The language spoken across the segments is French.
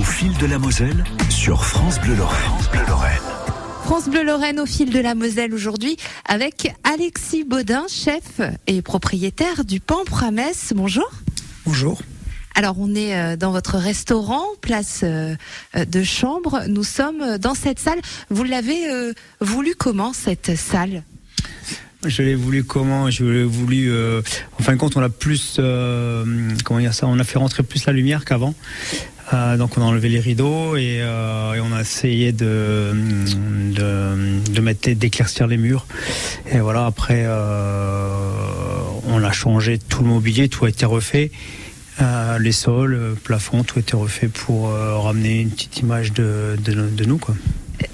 au fil de la Moselle sur France Bleu Lorraine. France Bleu Lorraine au fil de la Moselle aujourd'hui avec Alexis Baudin, chef et propriétaire du Pampre à Metz. Bonjour. Bonjour. Alors on est dans votre restaurant, Place de Chambre. Nous sommes dans cette salle. Vous l'avez voulu comment, cette salle ? Je l'ai voulu comment ? Je l'ai voulu. En fin de compte, on a plus. On a fait rentrer plus la lumière qu'avant. Donc on a enlevé les rideaux et on a essayé d'éclaircir les murs. Et voilà. Après, on a changé tout le mobilier, tout a été refait. Les sols, le plafond, tout a été refait pour ramener une petite image de nous, quoi.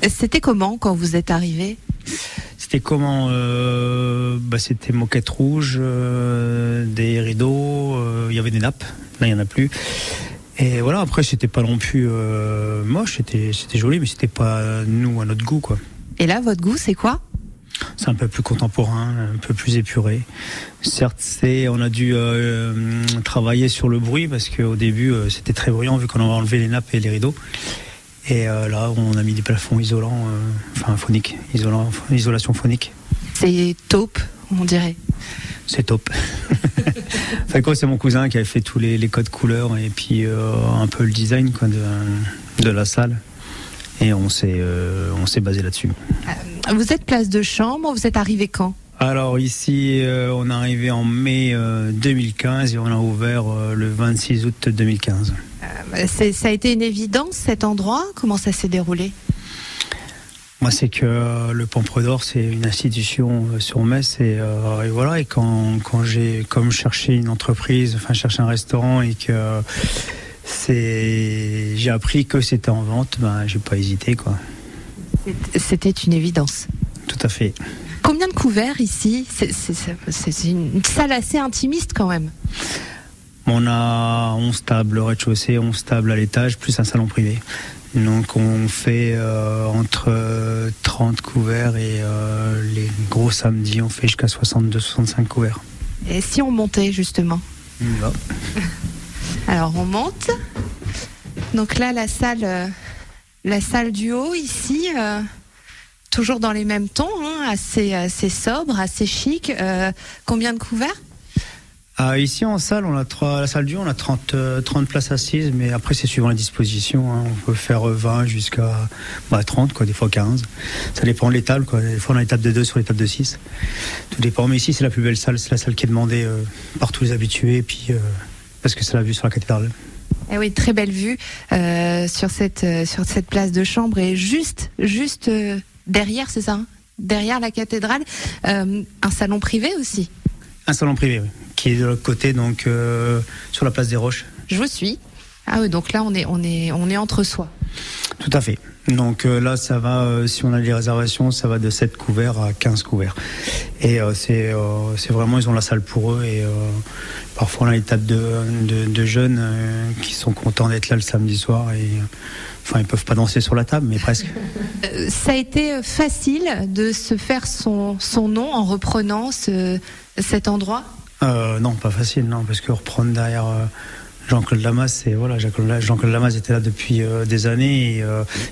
C'était comment quand vous êtes arrivé ? C'était comment c'était moquette rouge, des rideaux, il y avait des nappes, là il n'y en a plus. Et voilà, après c'était pas non plus moche, c'était joli, mais c'était pas nous à notre goût, quoi. Et là, votre goût, c'est quoi ? C'est un peu plus contemporain, un peu plus épuré. Certes, on a dû travailler sur le bruit, parce qu'au début c'était très bruyant vu qu'on avait enlevé les nappes et les rideaux. Et là, on a mis des plafonds isolants, phoniques, isolation phonique. C'est taupe, on dirait. C'est taupe. C'est mon cousin qui avait fait tous les codes couleurs et puis un peu le design, quoi, de la salle. Et on s'est basé là-dessus. Vous êtes Place de Chambre, vous êtes arrivé quand ? Alors ici, on est arrivé en mai 2015 et on a ouvert le 26 août 2015. Ça a été une évidence, cet endroit ? Comment ça s'est déroulé ? Moi, c'est que le Pampre d'Or, c'est une institution sur Metz et voilà. Et quand j'ai cherché une entreprise, cherché un restaurant et que j'ai appris que c'était en vente, j'ai pas hésité, quoi. C'était une évidence. Tout à fait. Combien de couverts ici ? C'est une salle assez intimiste quand même. On a 11 tables au rez-de-chaussée, 11 tables à l'étage, plus un salon privé. Donc on fait entre 30 couverts et les gros samedis, on fait jusqu'à 62-65 couverts. Et si on montait justement ? Là. Alors on monte. Donc là, la salle du haut ici... Toujours dans les mêmes tons, hein, assez sobre, assez chic. Combien de couverts ? Ici en salle, la salle du haut, on a 30 places assises, mais après c'est suivant les dispositions, hein. On peut faire 20 jusqu'à 30, quoi, des fois 15. Ça dépend de les tables, quoi. Des fois on a les tables de 2 sur les tables de 6. Tout dépend, mais ici c'est la plus belle salle, c'est la salle qui est demandée par tous les habitués, puis, parce que c'est la vue sur la cathédrale. Eh oui, très belle vue sur cette place de chambre et juste derrière, c'est ça, hein ? Derrière la cathédrale, un salon privé aussi. Un salon privé, oui, qui est de l'autre côté, donc sur la place des Roches. Je vous suis. Ah oui, donc là on est entre soi. Tout à fait. Donc là ça va, si on a des réservations, ça va de 7 couverts à 15 couverts. Et c'est vraiment, ils ont la salle pour eux et parfois on a les tables de jeunes qui sont contents d'être là le samedi soir et ils peuvent pas danser sur la table, mais presque. Ça a été facile de se faire son nom en reprenant cet endroit ? Non, pas facile, non, parce que reprendre derrière Jean-Claude Lamas, Jean-Claude Lamas était là depuis des années, et,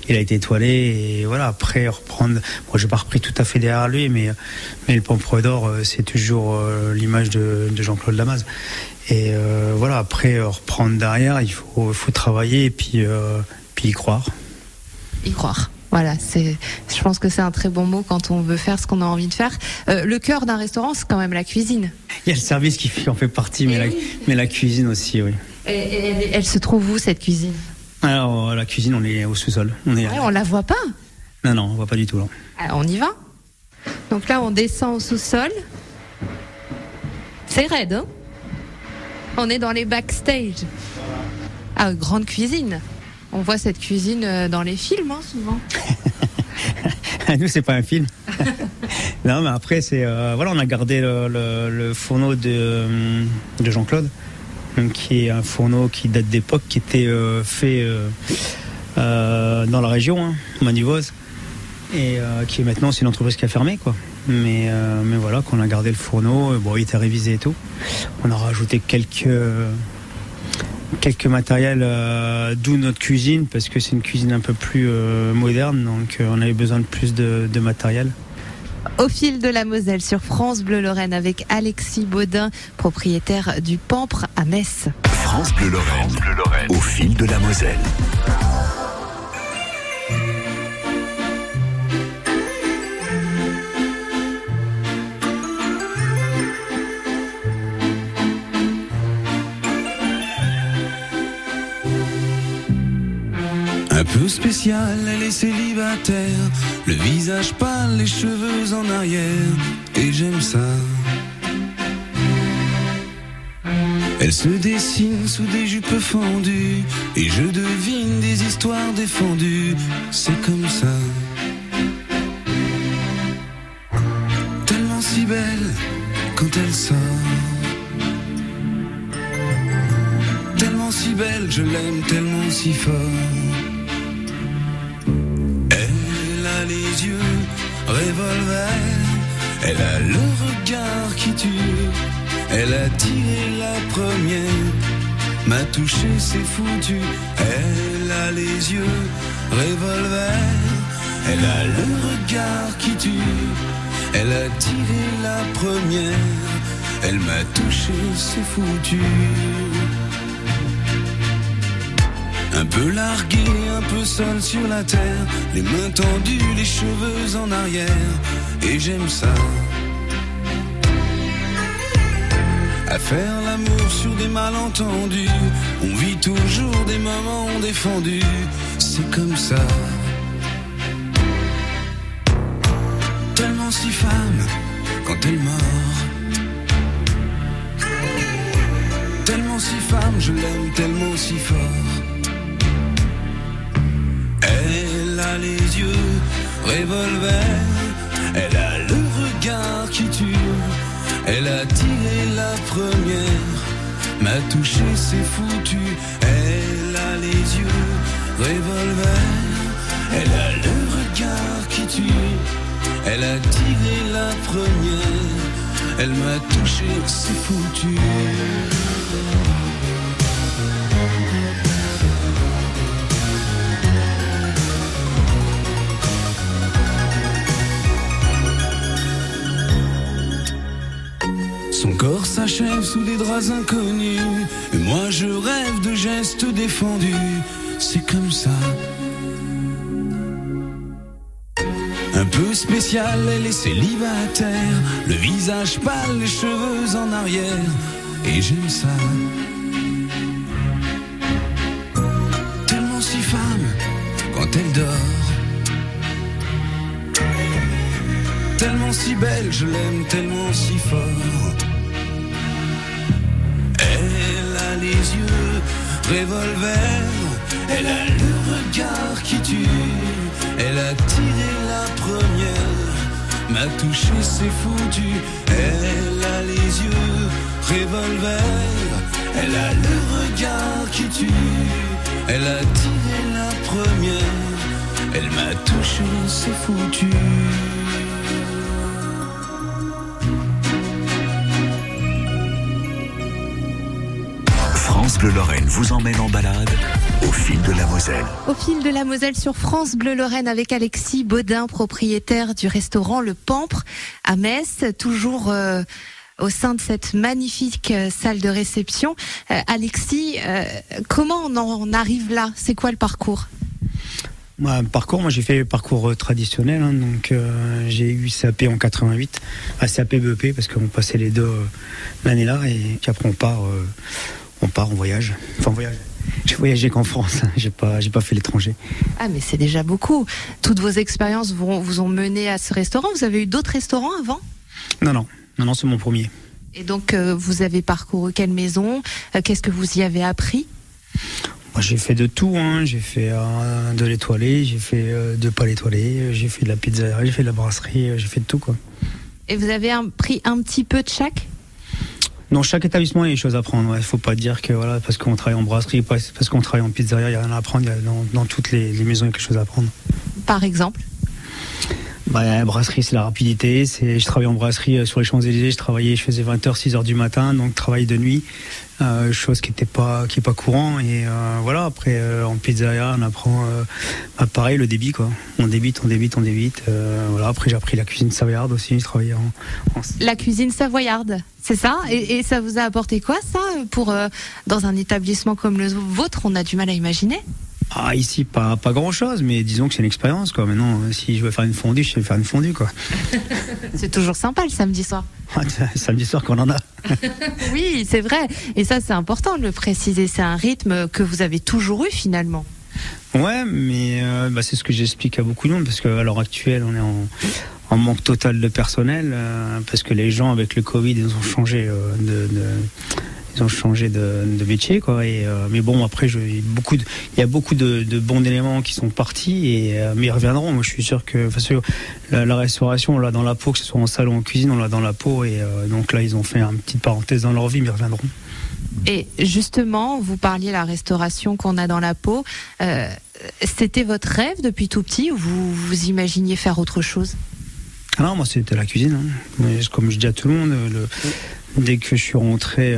il a été étoilé, et voilà, après reprendre, moi j'ai pas repris tout à fait derrière lui, mais le Pampre d'Or, c'est toujours l'image de Jean-Claude Lamas. Et voilà, après reprendre derrière, il faut travailler, et puis y croire. Y croire, voilà, je pense que c'est un très bon mot quand on veut faire ce qu'on a envie de faire. Le cœur d'un restaurant, c'est quand même la cuisine. Il y a le service qui en fait partie, mais la cuisine aussi, oui. Et elle se trouve où, cette cuisine ? Alors, la cuisine, on est au sous-sol. On la voit pas ? Non, on voit pas du tout. Non. Alors, on y va ? Donc là, on descend au sous-sol. C'est raide, hein ? On est dans les backstage. Ah, grande cuisine. On voit cette cuisine dans les films, hein, souvent. Nous, c'est pas un film. Non, mais après, c'est... on a gardé le fourneau de Jean-Claude, qui est un fourneau qui date d'époque, qui était fait dans la région, hein, Manivose, et qui maintenant, c'est une entreprise qui a fermé, quoi. Mais voilà, qu'on a gardé le fourneau. Bon, il était révisé et tout. On a rajouté quelques... quelques matériels, d'où notre cuisine, parce que c'est une cuisine un peu plus moderne, donc on avait besoin de plus de matériel. Au fil de la Moselle sur France Bleu Lorraine avec Alexis Baudin, propriétaire du Pampre à Metz. France Bleu Lorraine, au fil de la Moselle. Un peu spécial, elle est célibataire, le visage pâle, les cheveux en arrière, et j'aime ça. Elle se dessine sous des jupes fendues, et je devine des histoires défendues, c'est comme ça. Tellement si belle quand elle sort, tellement si belle, je l'aime tellement si fort. Les yeux revolver, elle a le regard qui tue, elle a tiré la première, m'a touché, c'est foutu. Elle a les yeux revolver, elle a le regard qui tue, elle a tiré la première, elle m'a touché, c'est foutu. Un peu largué, un peu seul sur la terre, les mains tendues, les cheveux en arrière, et j'aime ça. À faire l'amour sur des malentendus, on vit toujours des moments défendus, c'est comme ça. Tellement si femme quand elle mord, tellement si femme, je l'aime tellement si fort. Elle a les yeux revolver, elle a le regard qui tue, elle a tiré la première, m'a touché, c'est foutu. Elle a les yeux revolver, elle a le regard qui tue, elle a tiré la première, elle m'a touché, c'est foutu. Son corps s'achève sous des draps inconnus, et moi je rêve de gestes défendus, c'est comme ça. Un peu spécial, elle est célibataire, le visage pâle, les cheveux en arrière, et j'aime ça. Tellement si femme quand elle dort, tellement si belle, je l'aime tellement si fort. Les yeux revolver, elle a le regard qui tue, elle a tiré la première, m'a touché, c'est foutu. Elle a les yeux revolver, elle a le regard qui tue, elle a tiré la première, elle m'a touché, c'est foutu. France Bleu Lorraine vous emmène en balade au fil de la Moselle. Au fil de la Moselle sur France Bleu Lorraine avec Alexis Baudin, propriétaire du restaurant Le Pampre à Metz, toujours au sein de cette magnifique salle de réception. Alexis, comment on en arrive là? C'est quoi le parcours? Moi j'ai fait le parcours traditionnel, hein, donc j'ai eu CAP en 88, CAP BEP parce qu'on passait les deux l'année là, et puis après on part en voyage. Enfin, voyage. J'ai voyagé qu'en France, j'ai pas fait l'étranger. Ah, mais c'est déjà beaucoup. Toutes vos expériences vous ont mené à ce restaurant. Vous avez eu d'autres restaurants avant ? Non, c'est mon premier. Et donc, vous avez parcouru quelle maison ? Qu'est-ce que vous y avez appris ? Moi, j'ai fait de tout, hein. J'ai fait de l'étoilé, j'ai fait de pas l'étoilé, j'ai fait de la pizza, j'ai fait de la brasserie, j'ai fait de tout, quoi. Et vous avez pris un petit peu de chaque ? Dans chaque établissement, il y a des choses à prendre. Il ne faut pas dire que voilà, parce qu'on travaille en brasserie, parce qu'on travaille en pizzeria, il n'y a rien à apprendre. Dans toutes les maisons, il y a quelque chose à apprendre. Par exemple ? La brasserie, c'est la rapidité. Je travaillais en brasserie sur les Champs-Élysées. Je faisais 20h, 6h du matin, donc travail de nuit. chose qui est pas courant. Et voilà, après en pizzeria on apprend pareil, le débit quoi. On débite. Voilà, après j'ai appris la cuisine savoyarde aussi, je travaillais en... La cuisine savoyarde, c'est ça. Et ça vous a apporté quoi ça pour dans un établissement comme le vôtre, on a du mal à imaginer? Ah, ici, pas grand-chose, mais disons que c'est une expérience, quoi. Maintenant, si je veux faire une fondue, je vais faire une fondue, quoi. C'est toujours sympa, le samedi soir. Samedi soir qu'on en a. Oui, c'est vrai. Et ça, c'est important de le préciser. C'est un rythme que vous avez toujours eu, finalement. Ouais, mais c'est ce que j'explique à beaucoup de monde, parce qu'à l'heure actuelle, on est en manque total de personnel, parce que les gens, avec le Covid, ils ont changé de métier quoi. Et mais bon après il y a beaucoup de bons éléments qui sont partis et mais ils reviendront. Moi je suis sûr que la restauration on l'a dans la peau, que ce soit en salle ou en cuisine, on l'a dans la peau et donc là ils ont fait une petite parenthèse dans leur vie, mais ils reviendront. Et justement, vous parliez de la restauration qu'on a dans la peau, c'était votre rêve depuis tout petit ou vous imaginiez faire autre chose? Non, moi c'était la cuisine, hein. Mais, comme je dis à tout le monde, dès que je suis rentré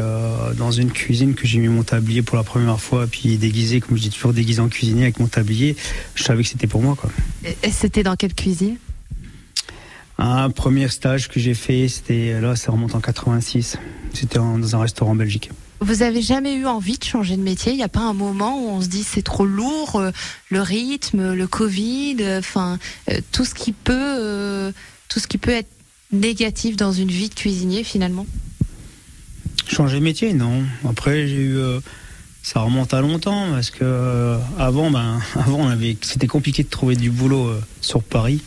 dans une cuisine, que j'ai mis mon tablier pour la première fois, puis déguisé, comme je dis toujours, déguisé en cuisinier avec mon tablier, je savais que c'était pour moi, quoi. Et c'était dans quelle cuisine? Un premier stage que j'ai fait, c'était là, ça remonte en 86. C'était dans un restaurant en Belgique. Vous avez jamais eu envie de changer de métier? Il n'y a pas un moment où on se dit c'est trop lourd, le rythme, le Covid, enfin tout ce qui peut être négatif dans une vie de cuisinier finalement? Changer de métier, non. Après, j'ai eu, ça remonte à longtemps parce que avant, c'était compliqué de trouver du boulot sur Paris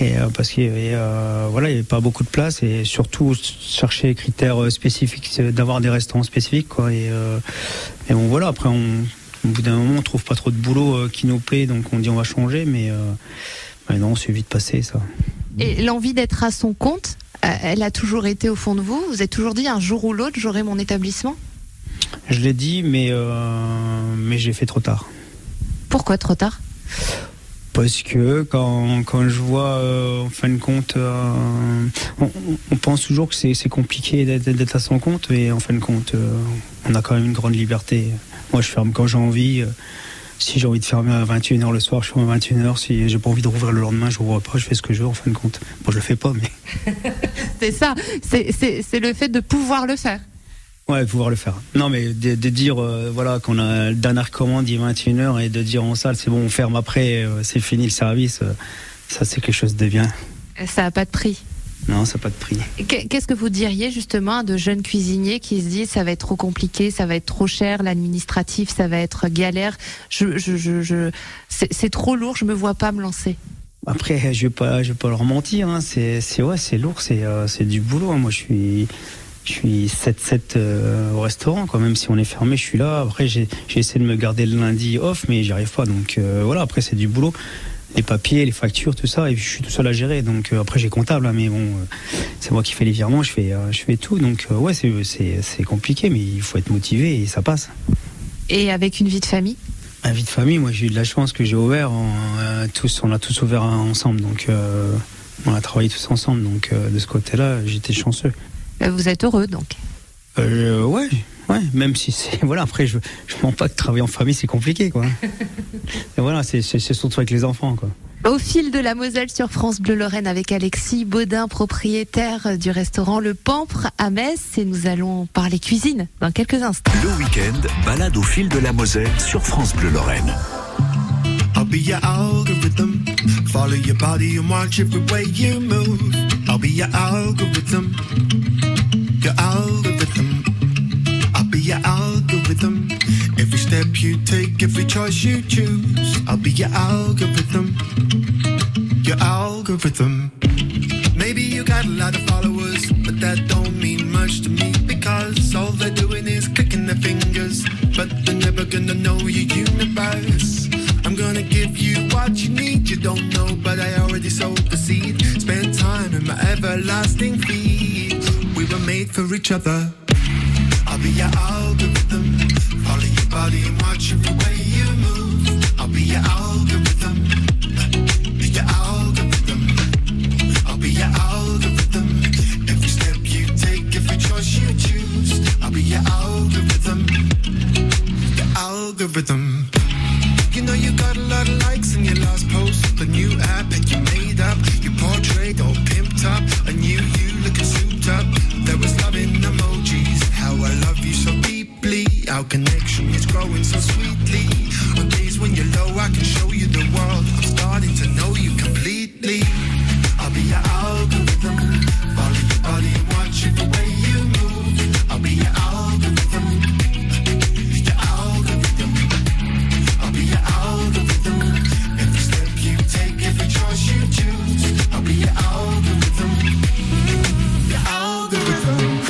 et parce qu'il y avait, il y avait pas beaucoup de place et surtout chercher les critères spécifiques, d'avoir des restaurants spécifiques quoi. Et mais bon voilà, après au bout d'un moment, on trouve pas trop de boulot qui nous plaît, donc on dit on va changer, mais non, c'est vite passé ça. Et l'envie d'être à son compte, elle a toujours été au fond de vous? Vous êtes toujours dit un jour ou l'autre j'aurai mon établissement? Je l'ai dit, mais j'ai fait trop tard. Pourquoi trop tard? Parce que quand je vois en fin de compte, on pense toujours que c'est compliqué d'être à son compte, mais en fin de compte, on a quand même une grande liberté. Moi je ferme quand j'ai envie. Si j'ai envie de fermer à 21h le soir, je ferme à 21h. Si j'ai pas envie de rouvrir le lendemain, je rouvre pas, je fais ce que je veux en fin de compte. Bon, je le fais pas, mais... C'est ça, c'est le fait de pouvoir le faire. Ouais, pouvoir le faire. Non, mais de dire, qu'on a la dernière commande, il est 21h, et de dire en salle, c'est bon, on ferme après, c'est fini le service, ça c'est quelque chose de bien. Ça n'a pas de prix. Non, ça n'a pas de prix. Qu'est-ce que vous diriez justement à de jeunes cuisiniers qui se disent ça va être trop compliqué, ça va être trop cher, l'administratif, ça va être galère, c'est trop lourd, je me vois pas me lancer? Après, je vais pas leur mentir, hein. C'est lourd, c'est du boulot. Hein. Moi, je suis 7-7 au restaurant, quand même si on est fermé, je suis là. Après, j'ai essayé de me garder le lundi off, mais j'y arrive pas. Donc après, c'est du boulot. Les papiers, les factures, tout ça, et je suis tout seul à gérer. Donc après j'ai comptable, hein, mais bon, c'est moi qui fais les virements, je fais tout. Donc ouais, c'est compliqué, mais il faut être motivé et ça passe. Et avec une vie de famille? Une vie de famille, moi j'ai eu de la chance que j'ai ouvert. On a tous ouvert ensemble, donc on a travaillé tous ensemble. Donc de ce côté-là, j'étais chanceux. Vous êtes heureux donc? Ouais, même si c'est... Voilà, après, je mens pas que travailler en famille, c'est compliqué, quoi. Et voilà, c'est surtout avec les enfants, quoi. Au fil de la Moselle sur France Bleu Lorraine avec Alexis Baudin, propriétaire du restaurant Le Pampre à Metz, et nous allons parler cuisine dans quelques instants. Le week-end, balade au fil de la Moselle sur France Bleu Lorraine. I'll be your algorithm. Follow your body and watch every way you move. I'll be your algorithm. Your algorithm. Your algorithm. Every step you take, every choice you choose, I'll be your algorithm. Your algorithm. Maybe you got a lot of followers, but that don't mean much to me, because all they're doing is clicking their fingers, but they're never gonna know your universe. I'm gonna give you what you need. You don't know, but I already sowed the seed. Spend time in my everlasting feet. We were made for each other. I'll be your algorithm. Follow your body and watch every way you move. I'll be your algorithm. Be your algorithm. I'll be your algorithm. Every step you take, every choice you choose, I'll be your algorithm. a new app that you made up. Your portrait all pimped up, I knew you looking souped up. There was love in emojis, how I love you so deeply. Our connection is growing so sweetly. On days when you're low, I can show you the world. I'm starting to know you completely. I'll be your algorithm, follow your body and watch it the way you move. I'll be your algorithm, your algorithm. I'll be your algorithm. Every step you take, every choice you choose. I'll be your algorithm, your algorithm.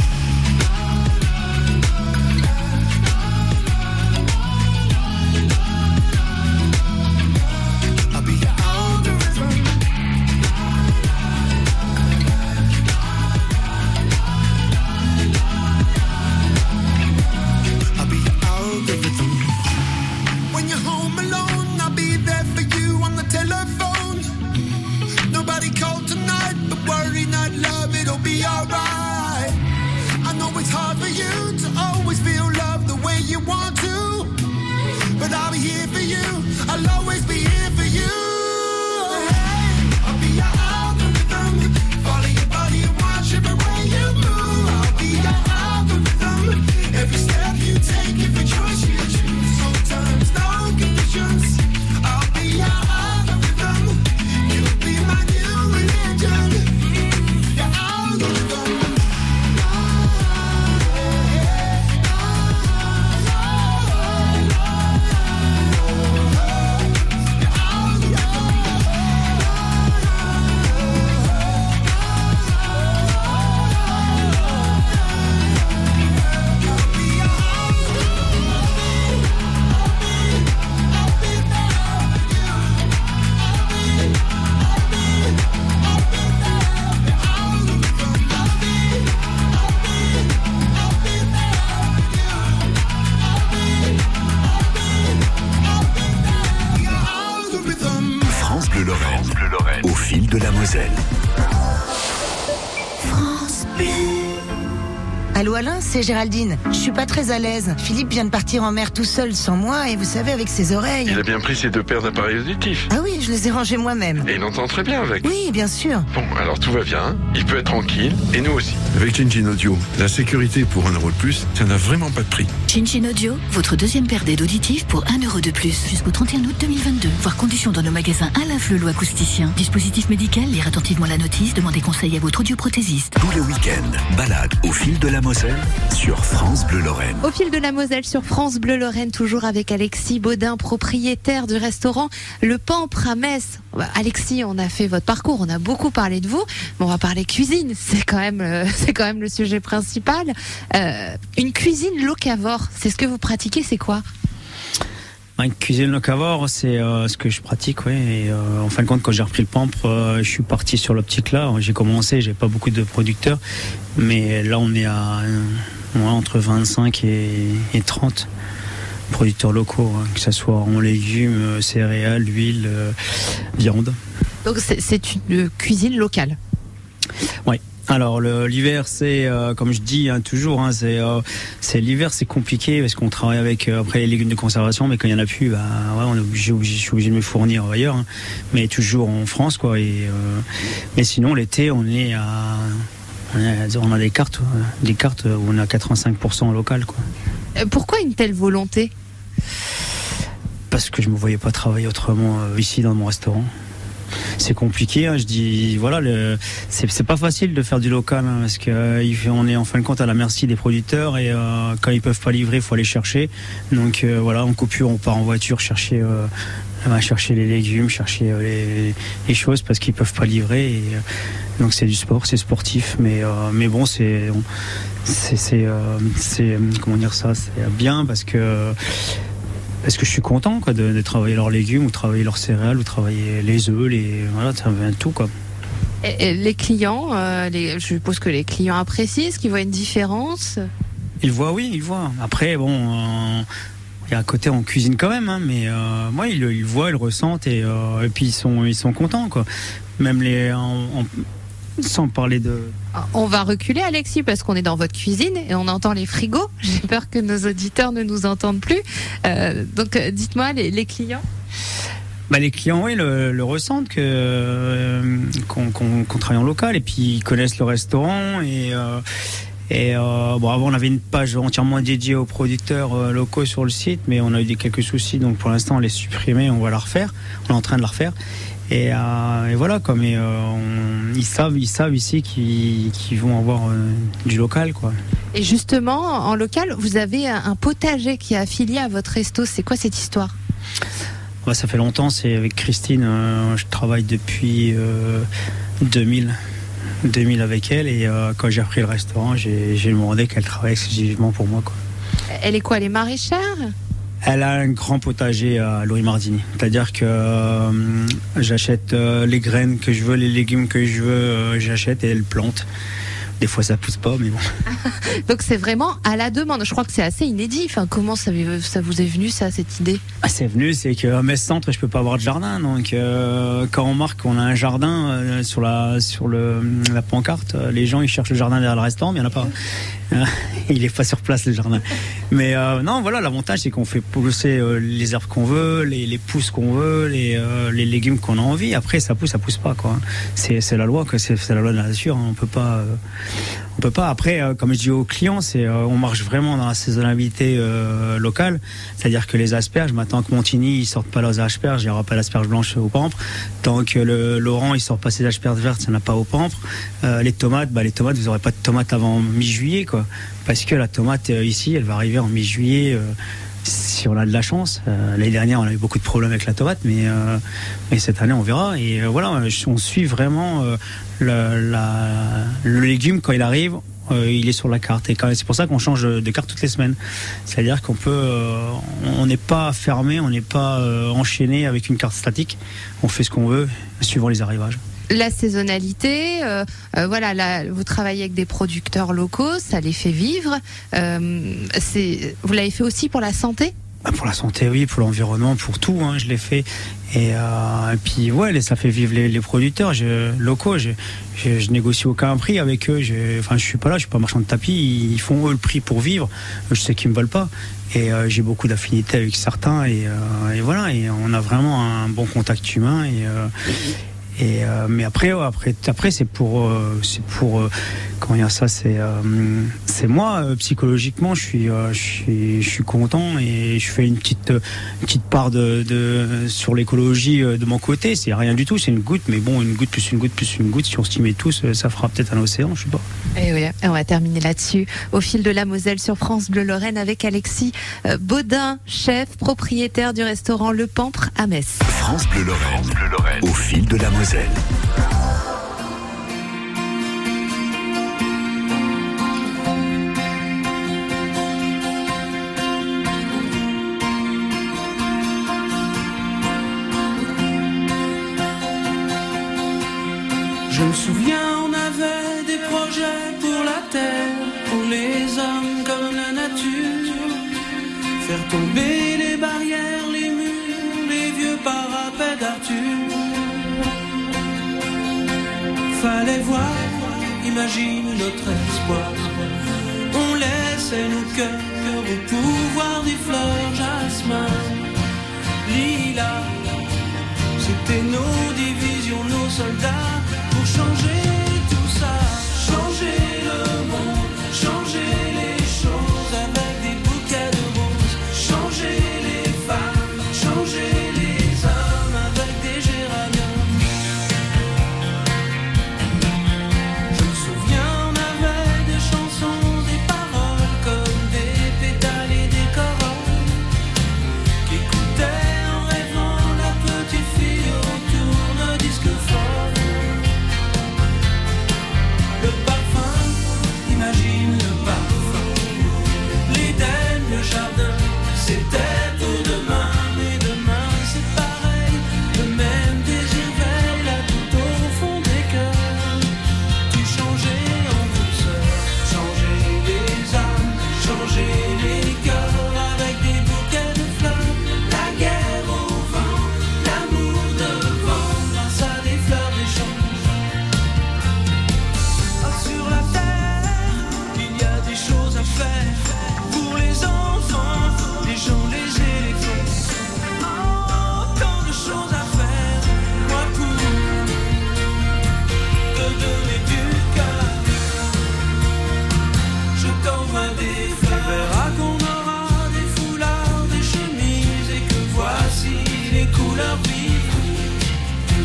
C'est Géraldine. Je suis pas très à l'aise. Philippe vient de partir en mer tout seul sans moi et vous savez, avec ses oreilles. Il a bien pris ses deux paires d'appareils auditifs. Ah oui, je les ai rangés moi-même. Et il entend très bien avec. Oui, bien sûr. Bon, alors tout va bien. Il peut être tranquille et nous aussi. Avec Chin Audio, la sécurité pour 1€ de plus, ça n'a vraiment pas de prix. Chin Audio, votre deuxième paire d'aides auditives pour 1€ de plus jusqu'au 31 août 2022. Voir conditions dans nos magasins Alain Flelou acousticien. Dispositif médical, lire attentivement la notice, demandez conseil à votre audioprothésiste. Tous les week-ends, balade au fil de la Moselle sur France Bleu Lorraine. Au fil de la Moselle sur France Bleu Lorraine, toujours avec Alexis Baudin, propriétaire du restaurant Le Pampre à Metz. Alexis, on a fait votre parcours, on a beaucoup parlé de vous, mais on va parler cuisine, c'est quand même le sujet principal. Une cuisine locavore, c'est ce que vous pratiquez, c'est quoi ? Une cuisine locavore, c'est ce que je pratique, oui. Et, en fin de compte, quand j'ai repris le Pampre, je suis parti sur l'optique-là. J'ai commencé, j'ai pas beaucoup de producteurs, mais là on est à entre 25 et 30 producteurs locaux, hein, que ce soit en légumes, céréales, huile, viande. Donc c'est une cuisine locale. Oui. Alors l'hiver c'est comme je dis toujours, c'est l'hiver, c'est compliqué parce qu'on travaille avec après les légumes de conservation, mais quand il y en a plus, bah ouais, je suis obligé de me fournir ailleurs, hein, mais toujours en France quoi. Et mais sinon l'été on a des cartes où on a 85% local quoi. Pourquoi une telle volonté ? Parce que je me voyais pas travailler autrement ici dans mon restaurant. C'est compliqué, hein, je dis voilà, c'est pas facile de faire du local, hein, parce que on est en fin de compte à la merci des producteurs et quand ils peuvent pas livrer, il faut aller chercher. Donc voilà, en coupure, on part en voiture chercher les légumes, chercher les choses parce qu'ils peuvent pas livrer. Et, donc c'est du sport, c'est sportif, mais bon c'est comment dire ça, c'est bien parce que je suis content quoi, de travailler leurs légumes ou travailler leurs céréales ou travailler les œufs, voilà, ça vient de tout quoi. Et les clients, je suppose que les clients apprécient, est-ce qu'ils voient une différence ? Ils voient. Après bon, et à côté on cuisine quand même, hein, mais moi ils voient, ils ressentent et puis ils sont contents quoi. Même sans parler de... On va reculer Alexis parce qu'on est dans votre cuisine et on entend les frigos. J'ai peur que nos auditeurs ne nous entendent plus. Donc dites-moi les clients. Bah, les clients, oui, le ressentent qu'on travaille en local, et puis ils connaissent le restaurant. Bon, avant on avait une page entièrement dédiée aux producteurs locaux sur le site, mais on a eu quelques soucis, donc pour l'instant on les supprimée, on va la refaire, on est en train de la refaire. Et voilà, comme ils savent ici qu'ils vont avoir du local, quoi. Et justement, en local, vous avez un potager qui est affilié à votre resto. C'est quoi cette histoire ? Bah, ça fait longtemps, c'est avec Christine. Je travaille depuis 2000 avec elle. Et quand j'ai repris le restaurant, j'ai demandé qu'elle travaille exclusivement pour moi, quoi. Elle est quoi ? Elle est maraîchère ? Elle a un grand potager à Louis Mardini. C'est-à-dire que j'achète les graines que je veux, les légumes que je veux, j'achète et elle plante. Des fois ça pousse pas, mais bon. Donc c'est vraiment à la demande. Je crois que c'est assez inédit. Enfin, comment ça vous est venu, ça, cette idée ? Ah, c'est venu, c'est qu'à Metz centre, je peux pas avoir de jardin. Donc quand on marque qu'on a un jardin sur la pancarte, les gens ils cherchent le jardin derrière le restaurant, mais il y en a pas. Il est pas sur place, le jardin. Mais non, voilà, l'avantage c'est qu'on fait pousser les herbes qu'on veut, les pousses qu'on veut, les légumes qu'on a envie. Après ça pousse pas, quoi. C'est la loi, que c'est la loi de la nature. On peut pas. Après, comme je dis aux clients, on marche vraiment dans la saisonnalité locale. C'est-à-dire que les asperges, maintenant que Montigny ne sortent pas leurs asperges, il n'y aura pas d'asperges blanches au Pampre. Tant que Laurent ne sort pas ses asperges vertes, il n'y en a pas au Pampre. Les tomates, vous n'aurez pas de tomates avant mi-juillet, quoi. Parce que la tomate, ici, elle va arriver en mi-juillet. Si on a de la chance, l'année dernière on a eu beaucoup de problèmes avec la tomate, mais cette année on verra. Et voilà, on suit vraiment le légume quand il arrive, il est sur la carte. Et c'est pour ça qu'on change de carte toutes les semaines. C'est-à-dire qu'on peut, on n'est pas fermé, on n'est pas enchaîné avec une carte statique. On fait ce qu'on veut suivant les arrivages. La saisonnalité, voilà. Vous travaillez avec des producteurs locaux, ça les fait vivre. Vous l'avez fait aussi pour la santé ? Pour la santé, oui, pour l'environnement, pour tout, hein, je l'ai fait. Et puis, ouais, ça fait vivre les producteurs locaux. Je négocie aucun prix avec eux. Je suis pas là, je suis pas marchand de tapis. Ils font eux le prix pour vivre. Je sais qu'ils me veulent pas. Et j'ai beaucoup d'affinités avec certains. Et voilà. Et on a vraiment un bon contact humain. Mais après c'est moi psychologiquement je suis content, et je fais une petite part de sur l'écologie de mon côté. C'est rien du tout, c'est une goutte, mais bon, une goutte plus une goutte, si on s'y met tous, ça fera peut-être un océan, je sais pas. Et oui, on va terminer là-dessus, au fil de la Moselle sur France Bleu Lorraine, avec Alexis Baudin, chef propriétaire du restaurant Le Pampre à Metz. France Bleu Lorraine, au fil de la Moselle. Je me souviens, on avait des projets pour la terre, pour les hommes comme la nature, faire tomber les barrières, les murs, les vieux parapets d'Arthur. Fallait voir, imagine notre espoir. On laissait nos cœurs au pouvoir des fleurs jasmin, lilas. C'était nos divisions, nos soldats, pour changer tout ça, changer le monde, changer les choses avec des bouquets de roses, changer les femmes, changer. choisi les couleurs vives,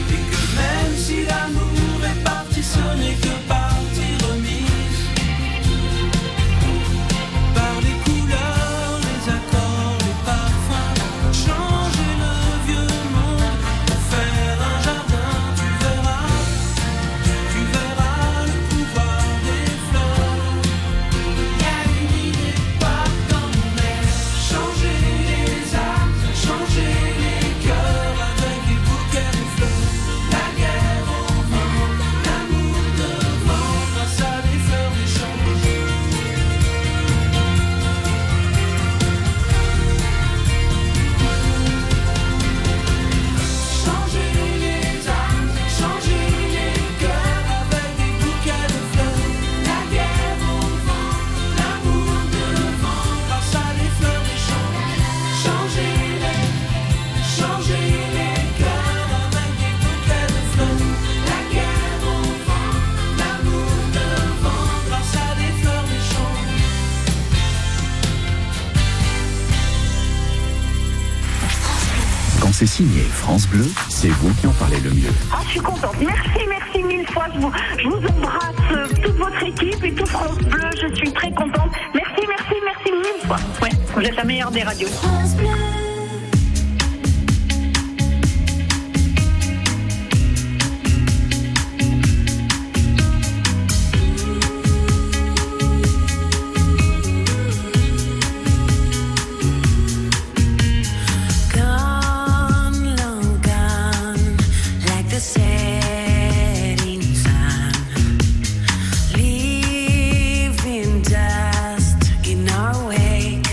et que même si l'amour est parti, ce n'est que partie remise. Par les couleurs, les accords, les parfums, changer le vieux monde pour faire un jardin. Tu verras le pouvoir des fleurs. Il y a une idée pas dans mon air. Changer les âmes, changer les cœurs avec des bouquets de fleurs. La guerre au vent, l'amour devant, grâce à des fleurs des champs. Changer les âmes, changer les cœurs avec des bouquets de fleurs. La guerre au vent, l'amour devant, grâce à des fleurs des champs. Changer les cœurs avec des bouquets de fleurs. La guerre au vent, l'amour devant, grâce à des fleurs des champs. Quand c'est signé France Bleu, c'est vous qui en parlez le mieux. Ah, je suis contente. Merci, merci mille fois. Je vous embrasse, toute votre équipe et tout France Bleu. Je suis très contente. Merci, merci, merci mille fois. Ouais, vous êtes la meilleure des radios. Come long gone, like the setting sun, leaving dust in our wake.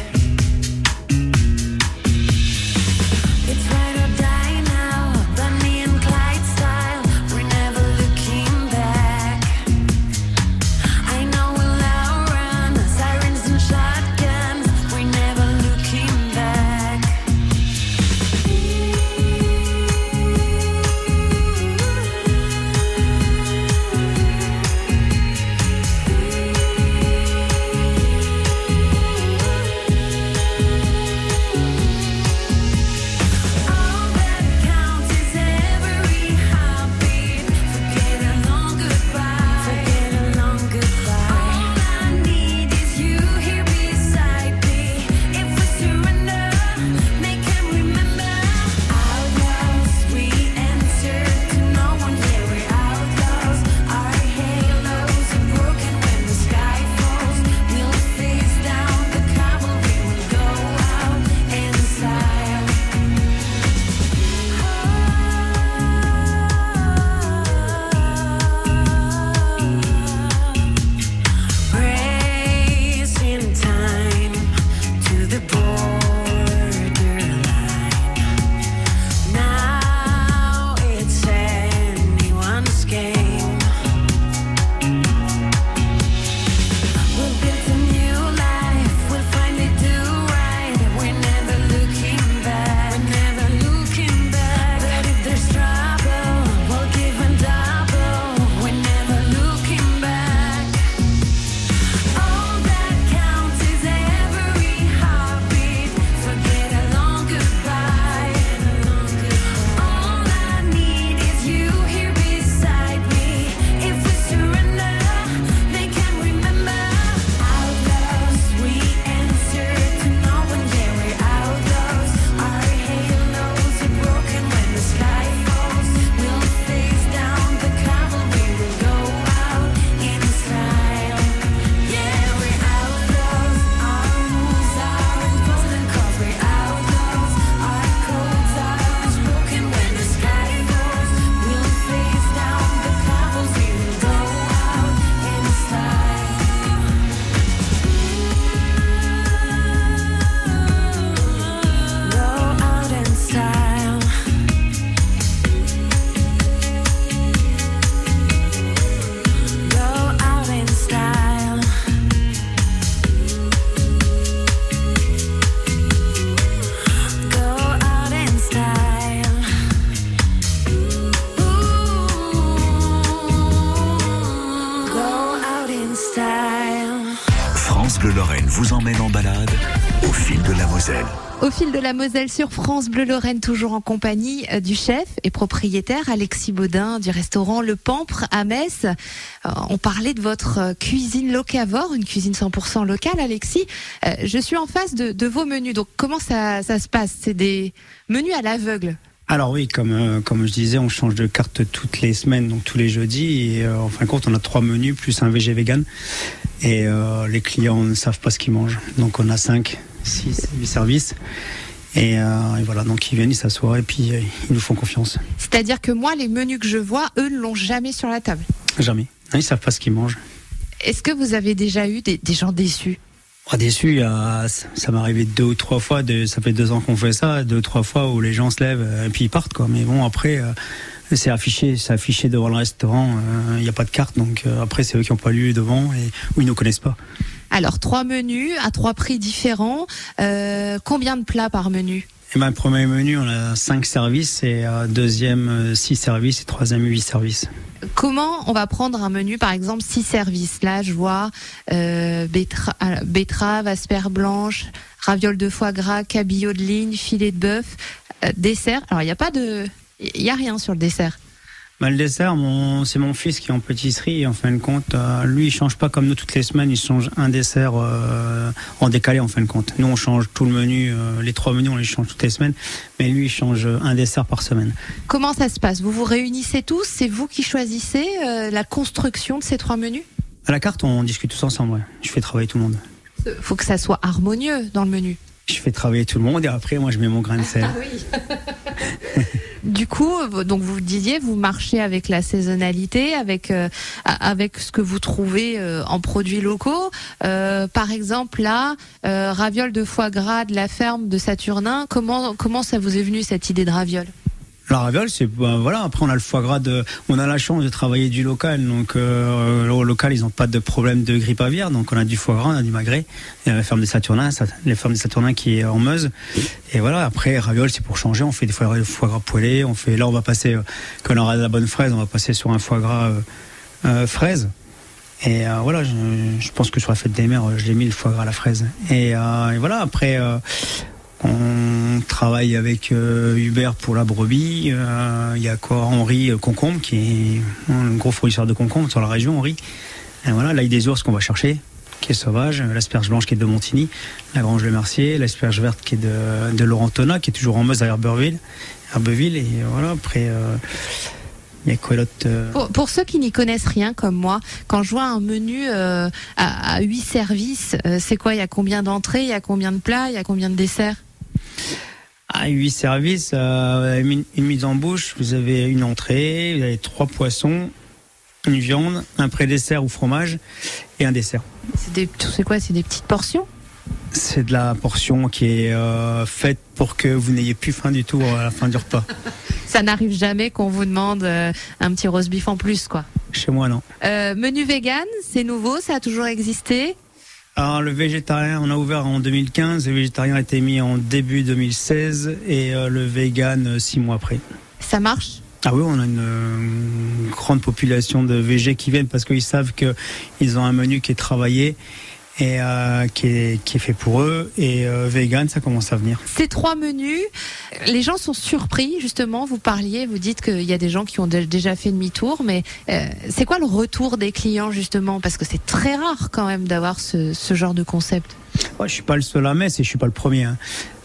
It's ride or die now, Bonnie and Clyde style. We're never looking back. I know we'll outrun sirens and shotguns. We're never looking back. All that counts is every heartbeat. Forget a long goodbye. Forget a long goodbye. All I need is you here beside me. If we surrender, make him remember. Outlaws, we answer to no one. Yeah, we're outlaws. Our halos are broken when the sky falls. We'll face down the cavalry. We'll go out in style. Racing time to the borderline. Now it's anyone's game. We'll build a new life. We'll finally do right. We're never looking back. We're never looking back. But if there's trouble, we'll give and double. We're never looking back. All that counts is every heartbeat. Forget a long goodbye. All I need is you here beside me. If we surrender, they can remember. Outlaws, we answer to no one. Yeah, we're outlaws. Our halos are broken when the sky falls. We'll face down the cavalry. We'll go out in style. Yeah, we're outlaws. Our moves are golden 'cause we're outlaws. Our codes are broken when the sky falls. We'll face down the cavalry. We'll go out in style. Go out in style. Go out in style. Go out in style. Ooh. Go out in style. France Bleu Lorraine vous emmène en balade au fil de la Moselle. Moselle. Au fil de la Moselle sur France Bleu Lorraine, toujours en compagnie du chef et propriétaire Alexis Baudin du restaurant Le Pampre à Metz. On parlait de votre cuisine locavore, une cuisine 100% locale, Alexis. Je suis en face de vos menus, donc comment ça se passe? C'est des menus à l'aveugle? Alors oui, comme je disais, on change de carte toutes les semaines, donc tous les jeudis. Et en fin de compte, on a 3 menus plus un VG vegan. Et les clients ne savent pas ce qu'ils mangent. Donc on a 5, 6, 8 services. Et voilà, donc ils viennent, ils s'assoient et puis ils nous font confiance. C'est-à-dire que moi, les menus que je vois, eux ne l'ont jamais sur la table? Jamais. Ils ne savent pas ce qu'ils mangent. Est-ce que vous avez déjà eu des gens déçus? Déçu, ça m'est arrivé 2 ou 3 fois, ça fait 2 ans qu'on fait ça, 2 ou 3 fois où les gens se lèvent et puis ils partent quoi. Mais bon, après c'est affiché devant le restaurant, il n'y a pas de carte, donc après c'est eux qui n'ont pas lu devant et où ils ne connaissent pas. Alors 3 menus à 3 prix différents, combien de plats par menu? Eh ben, premier menu, on a 5 services et deuxième 6 services et troisième 8 services. Comment on va prendre un menu, par exemple 6 services? Là, je vois betterave, asperges blanches, ravioles de foie gras, cabillaud de ligne, filet de bœuf, dessert. Alors, il y a rien sur le dessert. Bah, le dessert, c'est mon fils qui est en pâtisserie. En fin de compte, lui, il change pas comme nous toutes les semaines. Il change un dessert en décalé. En fin de compte, nous, on change tout le menu. Les 3 menus, on les change toutes les semaines. Mais lui, il change un dessert par semaine. Comment ça se passe? Vous vous réunissez tous? C'est vous qui choisissez la construction de ces 3 menus? À la carte, on discute tous ensemble. Ouais. Je fais travailler tout le monde. Faut que ça soit harmonieux dans le menu. Je fais travailler tout le monde et après, moi, je mets mon grain de sel. Ah oui. Du coup, donc vous disiez, vous marchez avec la saisonnalité, avec ce que vous trouvez en produits locaux. Par exemple, là, ravioles de foie gras de la ferme de Saturnin. Comment ça vous est venu cette idée de ravioles? La raviole, c'est voilà. Après, on a le foie gras. On a la chance de travailler du local, donc au local, ils n'ont pas de problème de grippe aviaire. Donc, on a du foie gras, on a du magret. Il y a la ferme des Saturnins, les fermes des Saturnins qui est en Meuse. Et voilà. Après, raviole, c'est pour changer. On fait des foie gras poêlés. On fait. Là, on va passer. Quand on aura de la bonne fraise, on va passer sur un foie gras fraise. Et voilà, je pense que sur la fête des mères, je l'ai mis le foie gras à la fraise. Et voilà. Après. On travaille avec Hubert pour la brebis. Il y a quoi, Henri Concombre, qui est un gros fournisseur de concombre sur la région, Henri. Et voilà, l'ail des ours qu'on va chercher, qui est sauvage, l'asperge blanche qui est de Montigny, la grange Le Mercier, l'asperge verte qui est de Laurent Tonna, qui est toujours en Meuse à Herbeville. Et voilà, après... Il y a quoi d'autre? Pour ceux qui n'y connaissent rien comme moi, quand je vois un menu à 8 services, c'est quoi? Il y a combien d'entrées? Il y a combien de plats? Il y a combien de desserts? À 8 services, une mise en bouche, vous avez une entrée, vous avez 3 poissons, une viande, un pré-dessert ou fromage et un dessert. C'est quoi? C'est des petites portions? C'est de la portion qui est faite pour que vous n'ayez plus faim du tout à la fin du repas. Ça n'arrive jamais qu'on vous demande un petit roast beef en plus, quoi. Chez moi, non. Menu vegan, c'est nouveau, ça a toujours existé? Alors, le végétarien, on a ouvert en 2015, le végétarien a été mis en début 2016 et le vegan 6 mois après. Ça marche? Ah oui, on a une grande population de végés qui viennent parce qu'ils savent qu'ils ont un menu qui est travaillé. Et qui est fait pour eux. Et vegan, ça commence à venir. Ces 3 menus, les gens sont surpris. Justement, vous dites qu'il y a des gens qui ont déjà fait demi-tour. Mais c'est quoi le retour des clients, justement? Parce que c'est très rare quand même d'avoir ce genre de concept. Ouais, je suis pas le seul à Metz et je suis pas le premier, hein.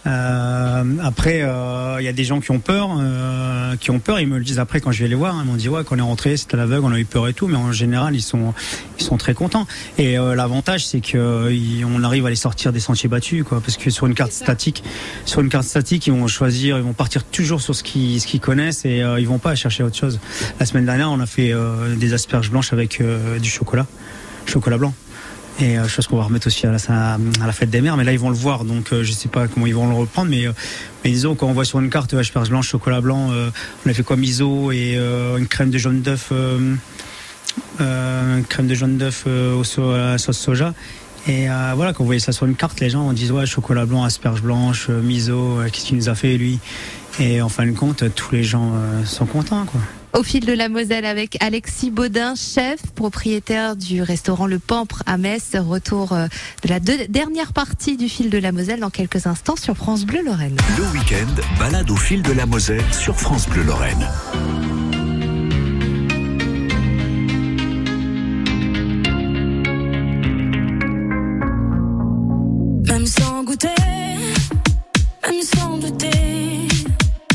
Après, il y a des gens qui ont peur, ils me le disent après quand je vais les voir, hein, ils m'ont dit ouais, quand on est rentré, c'était à l'aveugle, on a eu peur et tout, mais en général, ils sont très contents. Et l'avantage, c'est qu'on arrive à les sortir des sentiers battus, quoi, parce que sur une carte statique, ils vont partir toujours sur ce qu'ils connaissent et ils vont pas chercher autre chose. La semaine dernière, on a fait des asperges blanches avec du chocolat blanc. Et chose qu'on va remettre aussi à la fête des mères, mais là ils vont le voir, donc je sais pas comment ils vont le reprendre, mais disons quand on voit sur une carte asperges blanches, chocolat blanc, on a fait quoi, miso et une crème de jaune d'œuf à la sauce soja. Et voilà, quand vous voyez ça sur une carte, les gens disent ouais, chocolat blanc, asperges blanches, miso, qu'est-ce qu'il nous a fait lui? Et en fin de compte, tous les gens sont contents, quoi. Au fil de la Moselle avec Alexis Baudin, chef, propriétaire du restaurant Le Pampre à Metz. Retour de la dernière partie du fil de la Moselle dans quelques instants sur France Bleu Lorraine. Le week-end, balade au fil de la Moselle sur France Bleu Lorraine. Même sans goûter, même sans douter,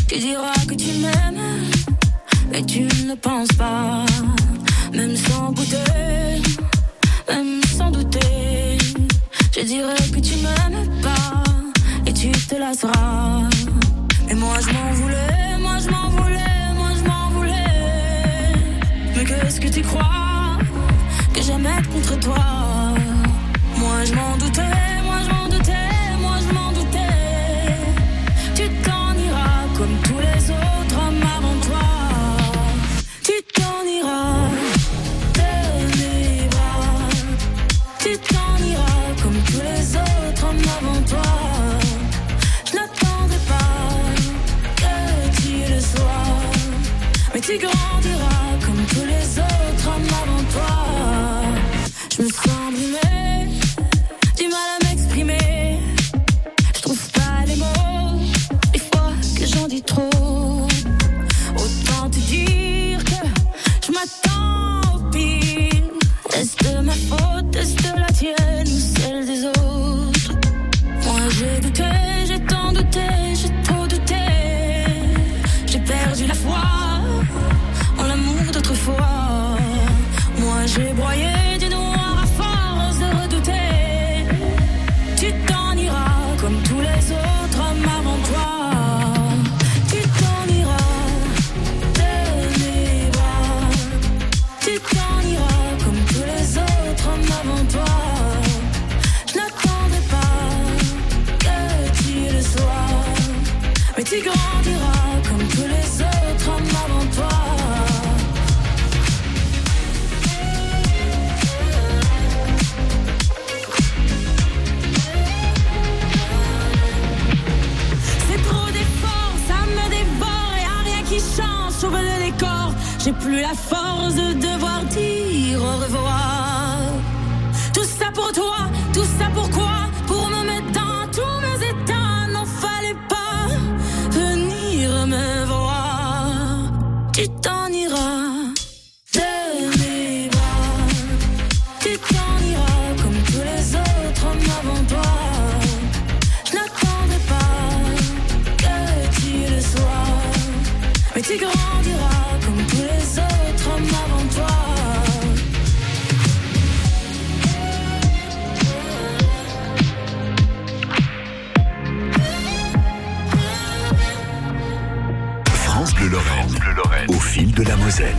tu diras que tu m'aimes. Mais tu ne penses pas, même sans goûter, même sans douter. Je dirais que tu m'aimes pas et tu te lasseras. Mais moi je m'en voulais, moi je m'en voulais, moi je m'en voulais. Mais qu'est-ce que tu crois que j'aime être contre toi? Moi je m'en doutais, moi je m'en doutais, moi je m'en doutais. Tu t'en iras comme tous les autres hommes avant toi. Tu t'en iras de mes bras. Tu t'en iras comme tous les autres hommes avant toi. Je n'attendrai pas que tu le sois. Mais tu grandiras comme tous les autres hommes avant toi. Je me sens brûlée, du mal à m'exprimer. Je trouve pas les mots, des fois que j'en dis trop. Autant te dire, m'attends au pire. Est-ce de ma faute, est-ce de la tienne ou celle des autres? Moi j'ai douté, j'ai tant douté, j'ai trop douté. J'ai perdu la foi en l'amour d'autrefois. Moi j'ai broyé du noir à force de redouter. Tu t'en iras comme tous les autres hommes avant toi. Tu grandiras comme tous les autres hommes avant toi. C'est trop d'efforts, ça me dévore. Y'a rien qui change, sauve le décor. J'ai plus la force de devoir dire au revoir. Tout ça pour toi, tout ça pour quoi? Pour me mettre dans tous mes états. N'en fallait pas me voir. Tu t'en iras de mes bras. Tu t'en iras comme tous les autres hommes avant toi. Je n'attendrai pas que tu le sois. Mais tu grandiras comme tous les autres hommes avant toi. Lorraine, au fil de la Moselle.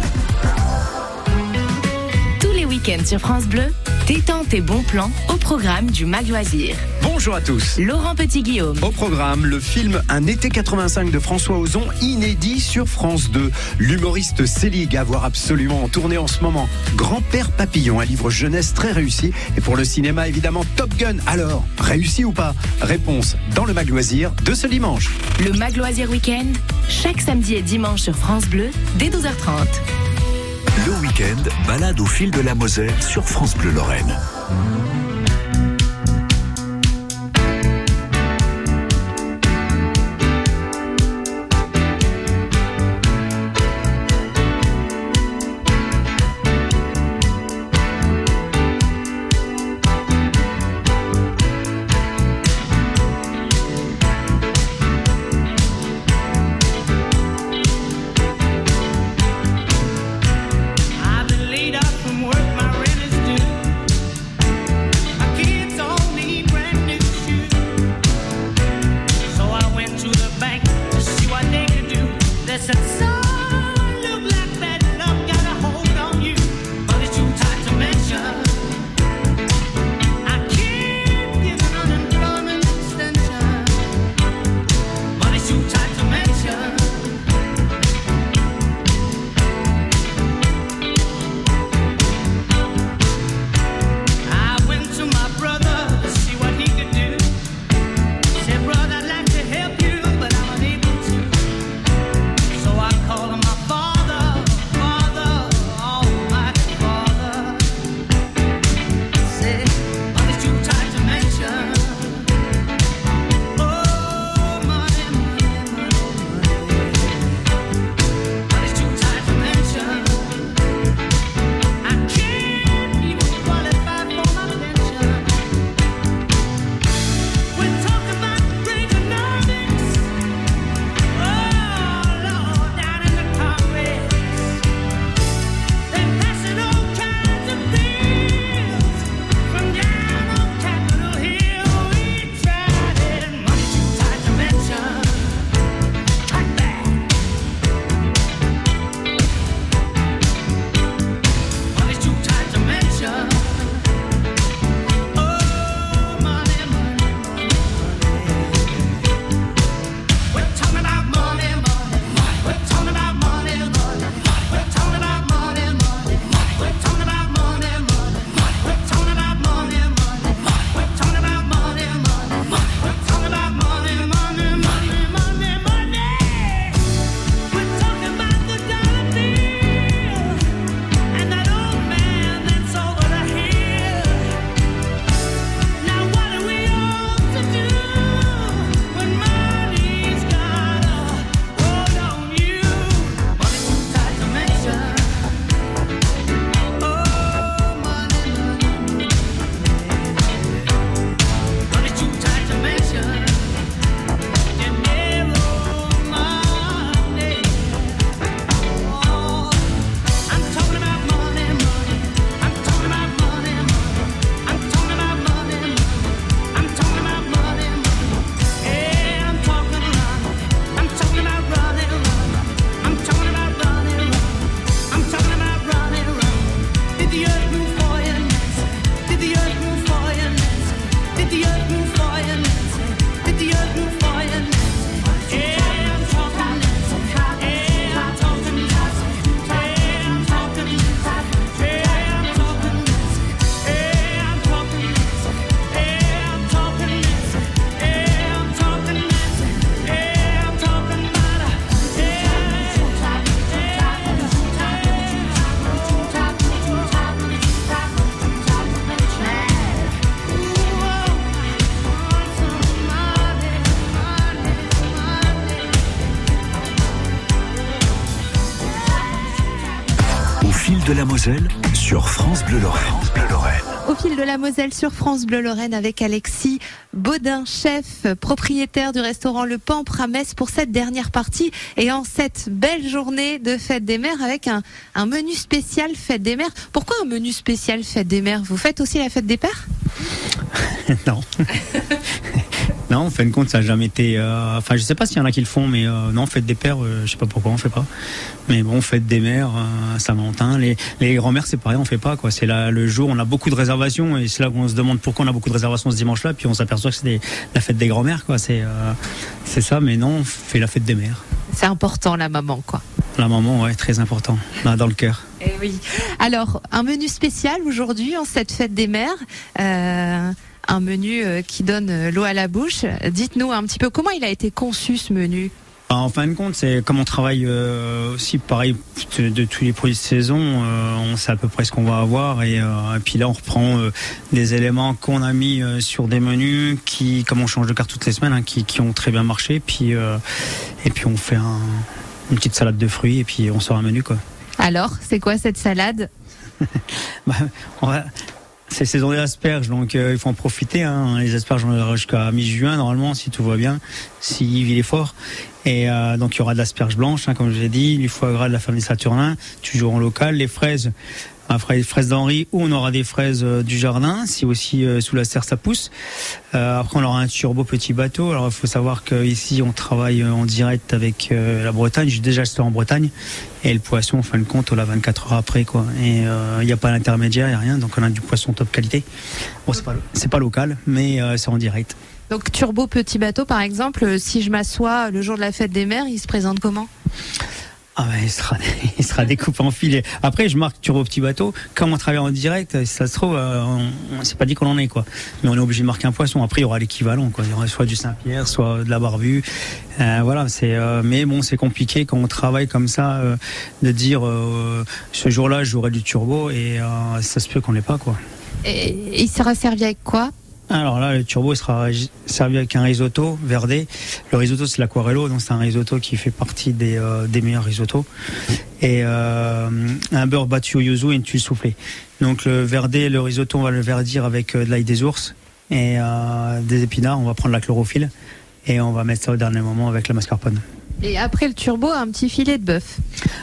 Tous les week-ends sur France Bleu, détente et bons plans au programme du Mag Loisir. Bonjour à tous. Laurent Petit-Guillaume. Au programme, le film Un été 85 de François Ozon, inédit sur France 2. L'humoriste Selig, à voir absolument en tournée en ce moment. Grand-père Papillon, un livre jeunesse très réussi. Et pour le cinéma, évidemment, Top Gun. Alors, réussi ou pas? Réponse dans le Mag Loisir de ce dimanche. Le Mag Loisir Week-end, chaque samedi et dimanche sur France Bleu, dès 12h30. Le week-end, balade au fil de la Moselle sur France Bleu Lorraine. fil de la Moselle sur France Bleu Lorraine. Au fil de la Moselle sur France Bleu Lorraine avec Alexis Baudin, chef, propriétaire du restaurant Le Pampre à Metz pour cette dernière partie et en cette belle journée de Fête des Mères avec un menu spécial Fête des Mères. Pourquoi un menu spécial Fête des Mères? Vous faites aussi la Fête des Pères? Non. Non, en fin de compte, ça n'a jamais été... Enfin, je ne sais pas s'il y en a qui le font, mais non, fête des pères, je ne sais pas pourquoi on ne fait pas. Mais bon, fête des mères, Saint-Valentin, les grands-mères, c'est pareil, on ne fait pas, quoi. C'est là, le jour, on a beaucoup de réservations, et c'est là qu'on se demande pourquoi on a beaucoup de réservations ce dimanche-là, puis on s'aperçoit que c'est la fête des grands-mères, quoi. C'est ça, mais non, on fait la fête des mères. C'est important, la maman, quoi. La maman, ouais, très important, dans le cœur. Eh oui. Alors, un menu spécial aujourd'hui, en cette fête des mères. Un menu qui donne l'eau à la bouche. Dites-nous un petit peu comment il a été conçu ce menu. En fin de compte, c'est comme on travaille aussi pareil de tous les produits de saison, on sait à peu près ce qu'on va avoir et puis là on reprend des éléments qu'on a mis sur des menus qui, comme on change de carte toutes les semaines, hein, qui ont très bien marché. Puis on fait une petite salade de fruits et puis on sort un menu, quoi. Alors, c'est quoi cette salade? C'est saison des asperges, donc il faut en profiter, hein. Les asperges, on aura jusqu'à mi-juin normalement, si tout va bien, si Yves il est fort. Et donc il y aura de l'asperge blanche, hein, comme je l'ai dit, du foie gras de la ferme des Saturnins, toujours en local, les fraises, fraises d'Henri, ou on aura des fraises du jardin, si aussi sous la serre ça pousse. Après on aura un turbo petit bateau. Alors il faut savoir qu'ici on travaille en direct avec la Bretagne. J'ai déjà acheté en Bretagne. Et le poisson, en fin de compte, on l'a 24 heures après, quoi. Et il n'y a pas d'intermédiaire, il n'y a rien. Donc on a du poisson top qualité. Bon, c'est pas local, mais c'est en direct. Donc turbo petit bateau, par exemple, si je m'assois le jour de la fête des mères, il se présente comment ? Ah ben, il sera découpé en filet. Après, je marque turbo petit bateau. Comme on travaille en direct, si ça se trouve, on s'est pas dit qu'on en est, quoi. Mais on est obligé de marquer un poisson. Après, il y aura l'équivalent, quoi. Il y aura soit du Saint-Pierre, soit de la barbue. Voilà. Mais bon, c'est compliqué quand on travaille comme ça de dire ce jour-là, j'aurai du turbo et ça se peut qu'on l'ait pas, quoi. Et il sera servi avec quoi? Alors là, le turbo sera servi avec un risotto verdé. Le risotto, c'est l'aquarello, donc c'est un risotto qui fait partie des meilleurs risottos. Et un beurre battu au yuzu et une tuile soufflée. Donc le verdé, le risotto, on va le verdir avec de l'ail des ours et des épinards. On va prendre la chlorophylle et on va mettre ça au dernier moment avec la mascarpone. Et après le turbo, un petit filet de bœuf.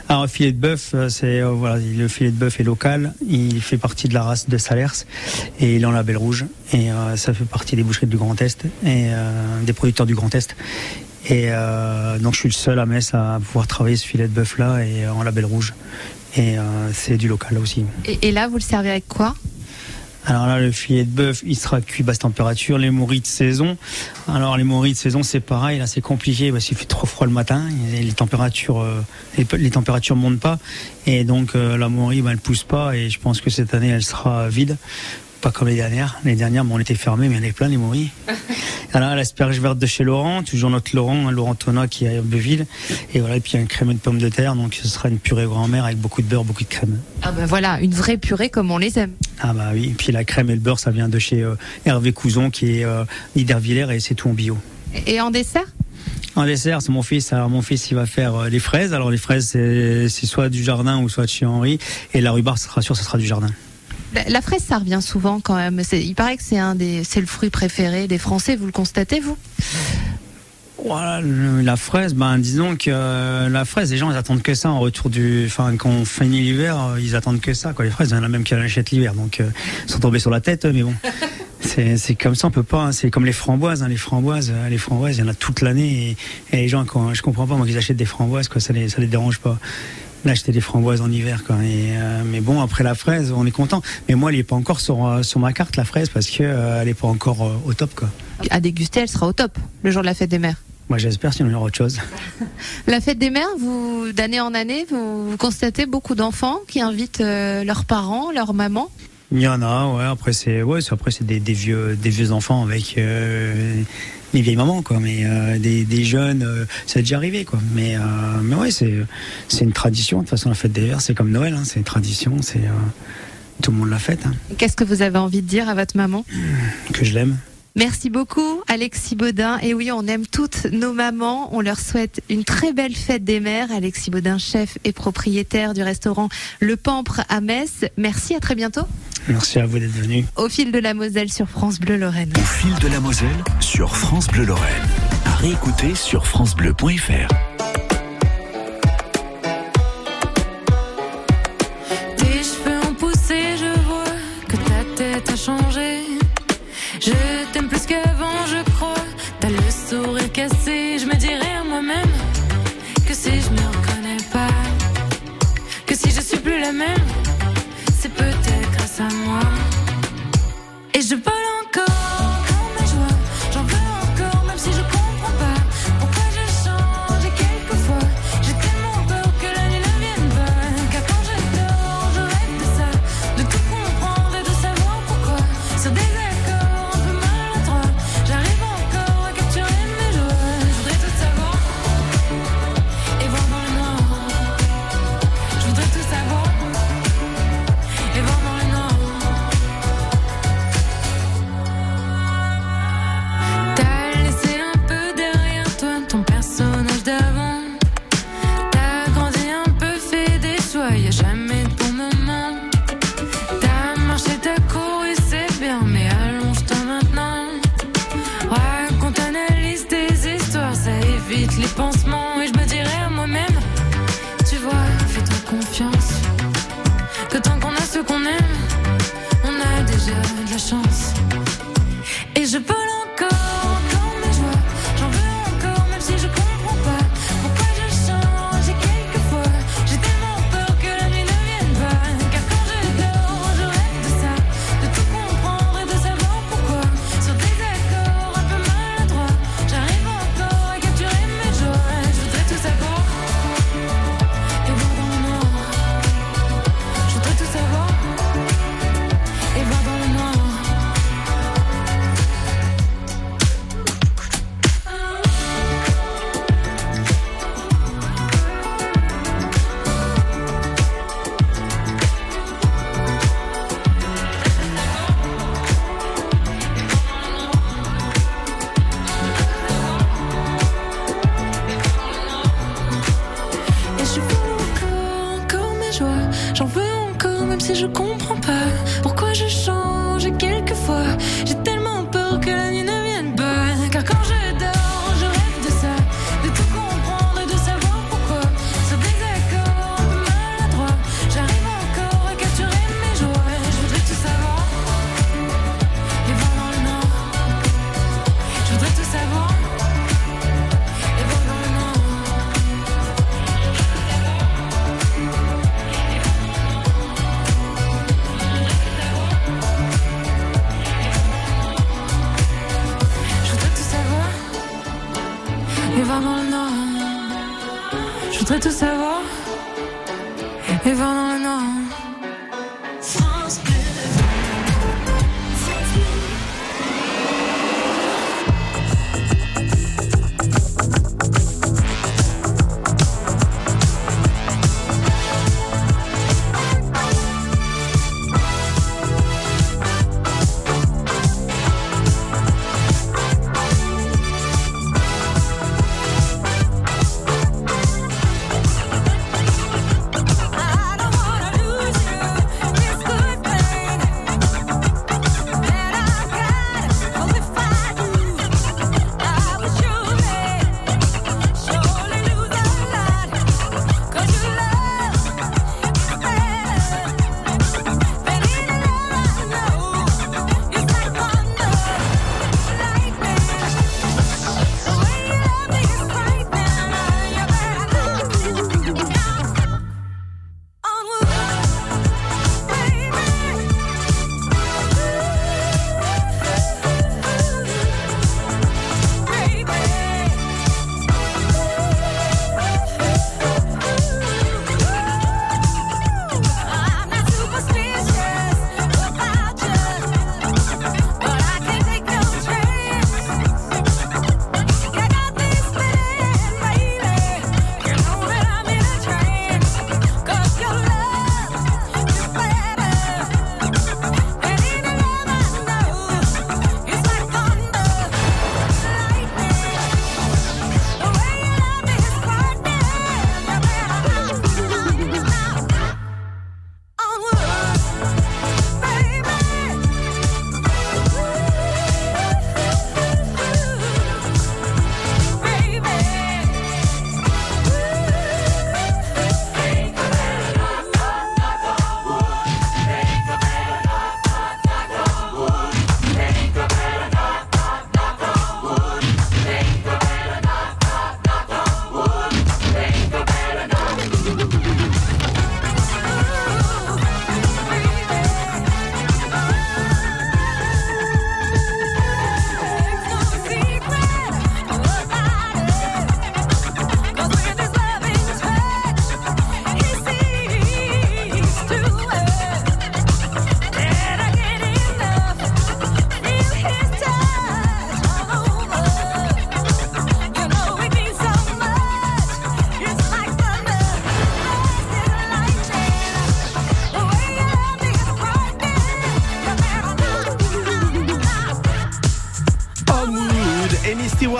Alors, filet de bœuf, le filet de bœuf est local. Il fait partie de la race de Salers et il est en label rouge. Et ça fait partie des boucheries du Grand Est et des producteurs du Grand Est. Donc, je suis le seul à Metz à pouvoir travailler ce filet de bœuf là et en label rouge. Et c'est du local aussi. Et là, vous le servez avec quoi ? Alors là, le filet de bœuf, il sera cuit basse température. Les morilles de saison. Alors les morilles de saison, c'est pareil. Là, c'est compliqué parce qu'il fait trop froid le matin. Et les températures montent pas. Et donc la morille, elle pousse pas. Et je pense que cette année, elle sera vide. Pas comme les dernières. Les dernières, on était fermés, mais on est plein les morilles. Voilà, l'asperge verte de chez Laurent, toujours notre Laurent Tonna qui est à Herbeville. Et voilà, et puis un crémeux de pommes de terre, donc ce sera une purée grand-mère avec beaucoup de beurre, beaucoup de crème. Ah ben voilà, une vraie purée comme on les aime. Ah bah oui, et puis la crème et le beurre, ça vient de chez Hervé Couson qui est Niderviller et c'est tout en bio. Et en dessert ? En dessert, c'est mon fils. Alors, mon fils, il va faire les fraises. Alors, les fraises, c'est soit du jardin ou soit de chez Henri. Et la rhubarbe, ça sera du jardin. La fraise, ça revient souvent quand même. Il paraît que c'est le fruit préféré des Français. Vous le constatez, vous ? Voilà, la fraise, disons que la fraise, les gens ils attendent que ça en retour quand on finit l'hiver, ils attendent que ça, quoi. Les fraises, il y en a même qui achètent l'hiver, donc ils sont tombés sur la tête, mais bon. C'est comme ça, on peut pas, hein. C'est comme les framboises, hein. Les framboises, il y en a toute l'année et les gens, quand, je comprends pas, moi, qu'ils achètent des framboises, quoi, ça les dérange pas. D'acheter des framboises en hiver, quoi. Mais bon, après la fraise, on est content. Mais moi, elle n'est pas encore sur ma carte, la fraise, parce qu'elle n'est pas encore au top, quoi. À déguster, elle sera au top, le jour de la fête des mères. Moi, j'espère, sinon il y aura autre chose. La fête des mères, d'année en année, vous constatez beaucoup d'enfants qui invitent leurs parents, leurs mamans. Il y en a, ouais. Après, c'est des vieux enfants avec les vieilles mamans, quoi. Mais des jeunes, ça est déjà arrivé, quoi. Mais ouais, c'est une tradition. De toute façon, la fête des mères, c'est comme Noël, hein. C'est une tradition. C'est tout le monde la fête. Hein. Qu'est-ce que vous avez envie de dire à votre maman ? Que je l'aime. Merci beaucoup, Alexis Baudin. Et oui, on aime toutes nos mamans. On leur souhaite une très belle fête des mères. Alexis Baudin, chef et propriétaire du restaurant Le Pampre à Metz. Merci, à très bientôt. Merci à vous d'être venus. Au fil de la Moselle sur France Bleu Lorraine. Au fil de la Moselle sur France Bleu Lorraine. À réécouter sur francebleu.fr. Tes cheveux ont poussé, je vois que ta tête a changé. Je t'aime plus qu'avant, je crois. T'as le sourire cassé. Je me dirais à moi-même que si je me reconnais pas, que si je suis plus la même, c'est peut-être grâce à moi. Et je vole encore dans ma joie. J'en veux encore, même si je comprends pas pourquoi je change. Et quelquefois, j'ai tellement peur que la nuit ne vienne pas, car quand je dors, je rêve de ça, de tout comprendre et de savoir pourquoi. Sur des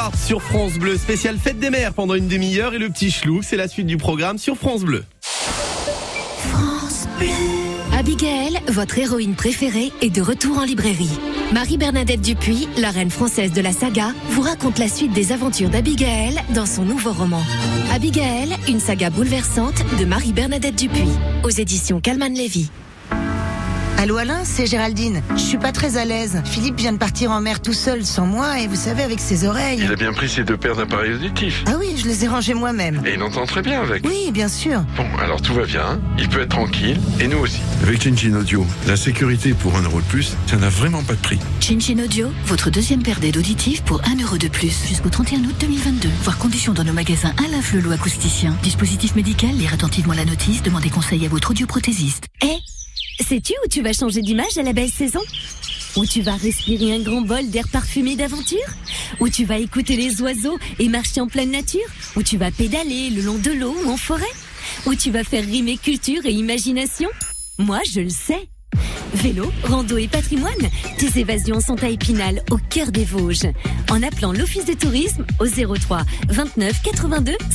Edwards sur France Bleu, spécial fête des mères pendant une demi-heure et le petit Schlouk, c'est la suite du programme sur France Bleu. France Bleu. Abigail, votre héroïne préférée, est de retour en librairie. Marie-Bernadette Dupuis, la reine française de la saga, vous raconte la suite des aventures d'Abigail dans son nouveau roman. Abigail, une saga bouleversante de Marie-Bernadette Dupuis, aux éditions Calman-Lévy. Allô Alain, c'est Géraldine. Je suis pas très à l'aise. Philippe vient de partir en mer tout seul, sans moi, et vous savez, avec ses oreilles. Il a bien pris ses 2 paires d'appareils auditifs. Ah oui, je les ai rangés moi-même. Et il entend très bien avec. Oui, bien sûr. Bon, alors tout va bien, il peut être tranquille, et nous aussi. Avec Chinchin Audio, la sécurité pour 1€ de plus, ça n'a vraiment pas de prix. Chinchin Audio, votre 2e paire d'aides auditives pour 1€ de plus, jusqu'au 31 août 2022. Voir conditions dans nos magasins Alain Flelou acousticien. Dispositif médical, lire attentivement la notice, demandez conseil à votre audioprothésiste. Et sais-tu où tu vas changer d'image à la belle saison? Où tu vas respirer un grand bol d'air parfumé d'aventure? Où tu vas écouter les oiseaux et marcher en pleine nature? Où tu vas pédaler le long de l'eau ou en forêt? Où tu vas faire rimer culture et imagination? Moi, je le sais. Vélo, rando et patrimoine, tes évasions sont à Épinal, au cœur des Vosges. En appelant l'Office de tourisme au 03 29 82 50.